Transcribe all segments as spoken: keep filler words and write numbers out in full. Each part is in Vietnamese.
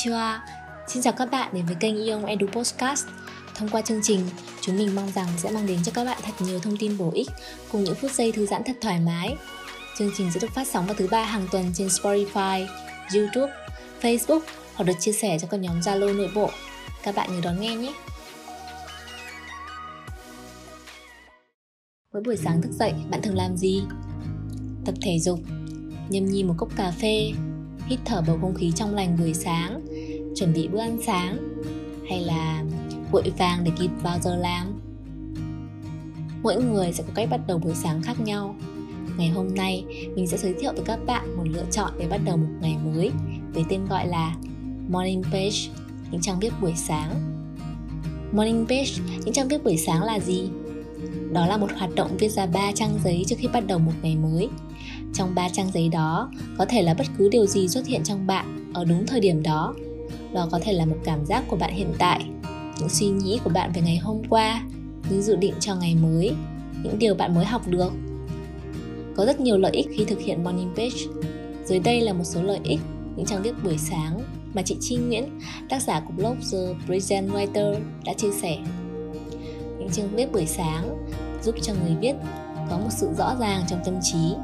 Konnichiwa. Xin chào các bạn đến với kênh a e o en Edu Podcast. Thông qua chương trình, chúng mình mong rằng sẽ mang đến cho các bạn thật nhiều thông tin bổ ích cùng những phút giây thư giãn thật thoải mái. Chương trình sẽ được phát sóng vào thứ ba hàng tuần trên Spotify, YouTube, Facebook hoặc được chia sẻ cho các nhóm Zalo nội bộ. Các bạn nhớ đón nghe nhé. Mỗi buổi sáng thức dậy, bạn thường làm gì? Tập thể dục, nhâm nhi một cốc cà phê, hít thở bầu không khí trong lành buổi sáng, chuẩn bị bữa ăn sáng, hay là vội vàng để kịp vào giờ làm? Mỗi người sẽ có cách bắt đầu buổi sáng khác nhau. Ngày hôm nay, mình sẽ giới thiệu với các bạn một lựa chọn để bắt đầu một ngày mới với tên gọi là Morning Page, những trang viết buổi sáng. Morning Page, những trang viết buổi sáng là gì? Đó là một hoạt động viết ra ba trang giấy trước khi bắt đầu một ngày mới. Trong ba trang giấy đó, có thể là bất cứ điều gì xuất hiện trong bạn ở đúng thời điểm đó. Đó có thể là một cảm giác của bạn hiện tại, những suy nghĩ của bạn về ngày hôm qua, những dự định cho ngày mới, những điều bạn mới học được. Có rất nhiều lợi ích khi thực hiện Morning Page. Dưới đây là một số lợi ích những trang viết buổi sáng mà chị Chi Nguyễn, tác giả của blog The Present Writer, đã chia sẻ. Những trang viết buổi sáng giúp cho người viết có một sự rõ ràng trong tâm trí,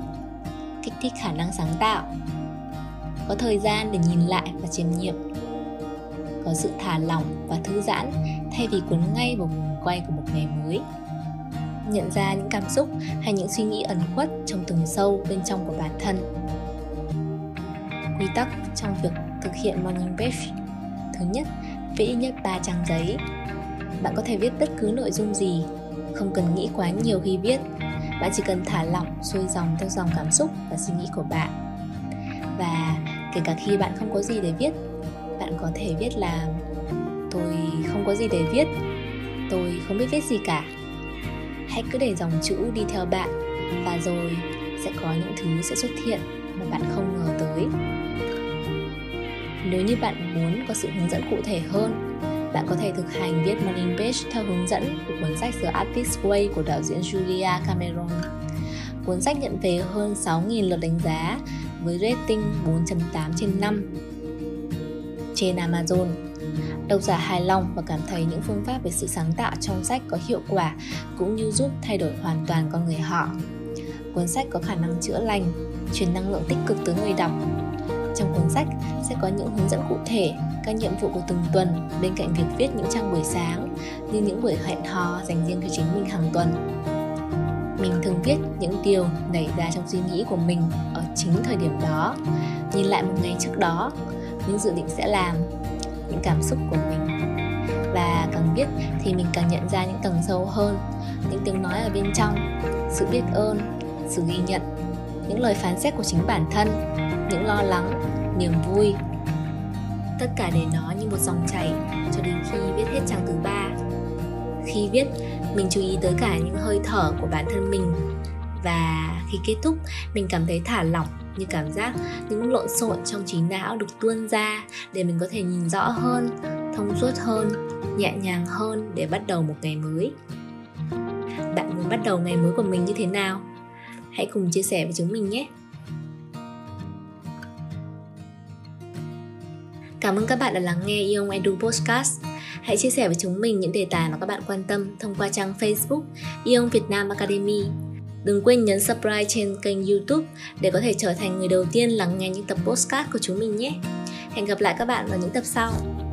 kích thích khả năng sáng tạo, có thời gian để nhìn lại và chiêm nghiệm, có sự thả lỏng và thư giãn thay vì cuốn ngay vào vòng quay của một ngày mới, nhận ra những cảm xúc hay những suy nghĩ ẩn khuất trong từng sâu bên trong của bản thân. Quy tắc trong việc thực hiện Morning Page: thứ nhất, viết ít nhất ba trang giấy. Bạn có thể viết bất cứ nội dung gì, không cần nghĩ quá nhiều khi viết. Bạn chỉ cần thả lỏng, xuôi dòng theo dòng cảm xúc và suy nghĩ của bạn. Và kể cả khi bạn không có gì để viết, bạn có thể viết là: tôi không có gì để viết, tôi không biết viết gì cả. Hãy cứ để dòng chữ đi theo bạn, và rồi sẽ có những thứ sẽ xuất hiện mà bạn không ngờ tới. Nếu như bạn muốn có sự hướng dẫn cụ thể hơn, bạn có thể thực hành viết Morning Page theo hướng dẫn của cuốn sách The Artist Way của đạo diễn Julia Cameron. Cuốn sách nhận về hơn sáu nghìn lượt đánh giá với rating bốn chấm tám trên năm trên Amazon. Độc giả hài lòng và cảm thấy những phương pháp về sự sáng tạo trong sách có hiệu quả, cũng như giúp thay đổi hoàn toàn con người họ. Cuốn sách có khả năng chữa lành, truyền năng lượng tích cực tới người đọc. Trong cuốn sách sẽ có những hướng dẫn cụ thể, các nhiệm vụ của từng tuần bên cạnh việc viết những trang buổi sáng như những buổi hẹn hò dành riêng cho chính mình hàng tuần. Mình thường viết những điều nảy ra trong suy nghĩ của mình ở chính thời điểm đó, nhìn lại một ngày trước đó, những dự định sẽ làm, những cảm xúc của mình. Và càng viết thì mình càng nhận ra những tầng sâu hơn, những tiếng nói ở bên trong, sự biết ơn, sự ghi nhận, những lời phán xét của chính bản thân, những lo lắng, niềm vui. Tất cả để nó như một dòng chảy cho đến khi viết hết trang thứ ba. Khi viết, mình chú ý tới cả những hơi thở của bản thân mình. Và khi kết thúc, mình cảm thấy thả lỏng, như cảm giác những lộn xộn trong trí não được tuôn ra để mình có thể nhìn rõ hơn, thông suốt hơn, nhẹ nhàng hơn để bắt đầu một ngày mới. Bạn muốn bắt đầu ngày mới của mình như thế nào? Hãy cùng chia sẻ với chúng mình nhé! Cảm ơn các bạn đã lắng nghe a e o en Edu Podcast. Hãy chia sẻ với chúng mình những đề tài mà các bạn quan tâm thông qua trang Facebook a e o en Vietnam Academy. Đừng quên nhấn subscribe trên kênh YouTube để có thể trở thành người đầu tiên lắng nghe những tập podcast của chúng mình nhé. Hẹn gặp lại các bạn ở những tập sau.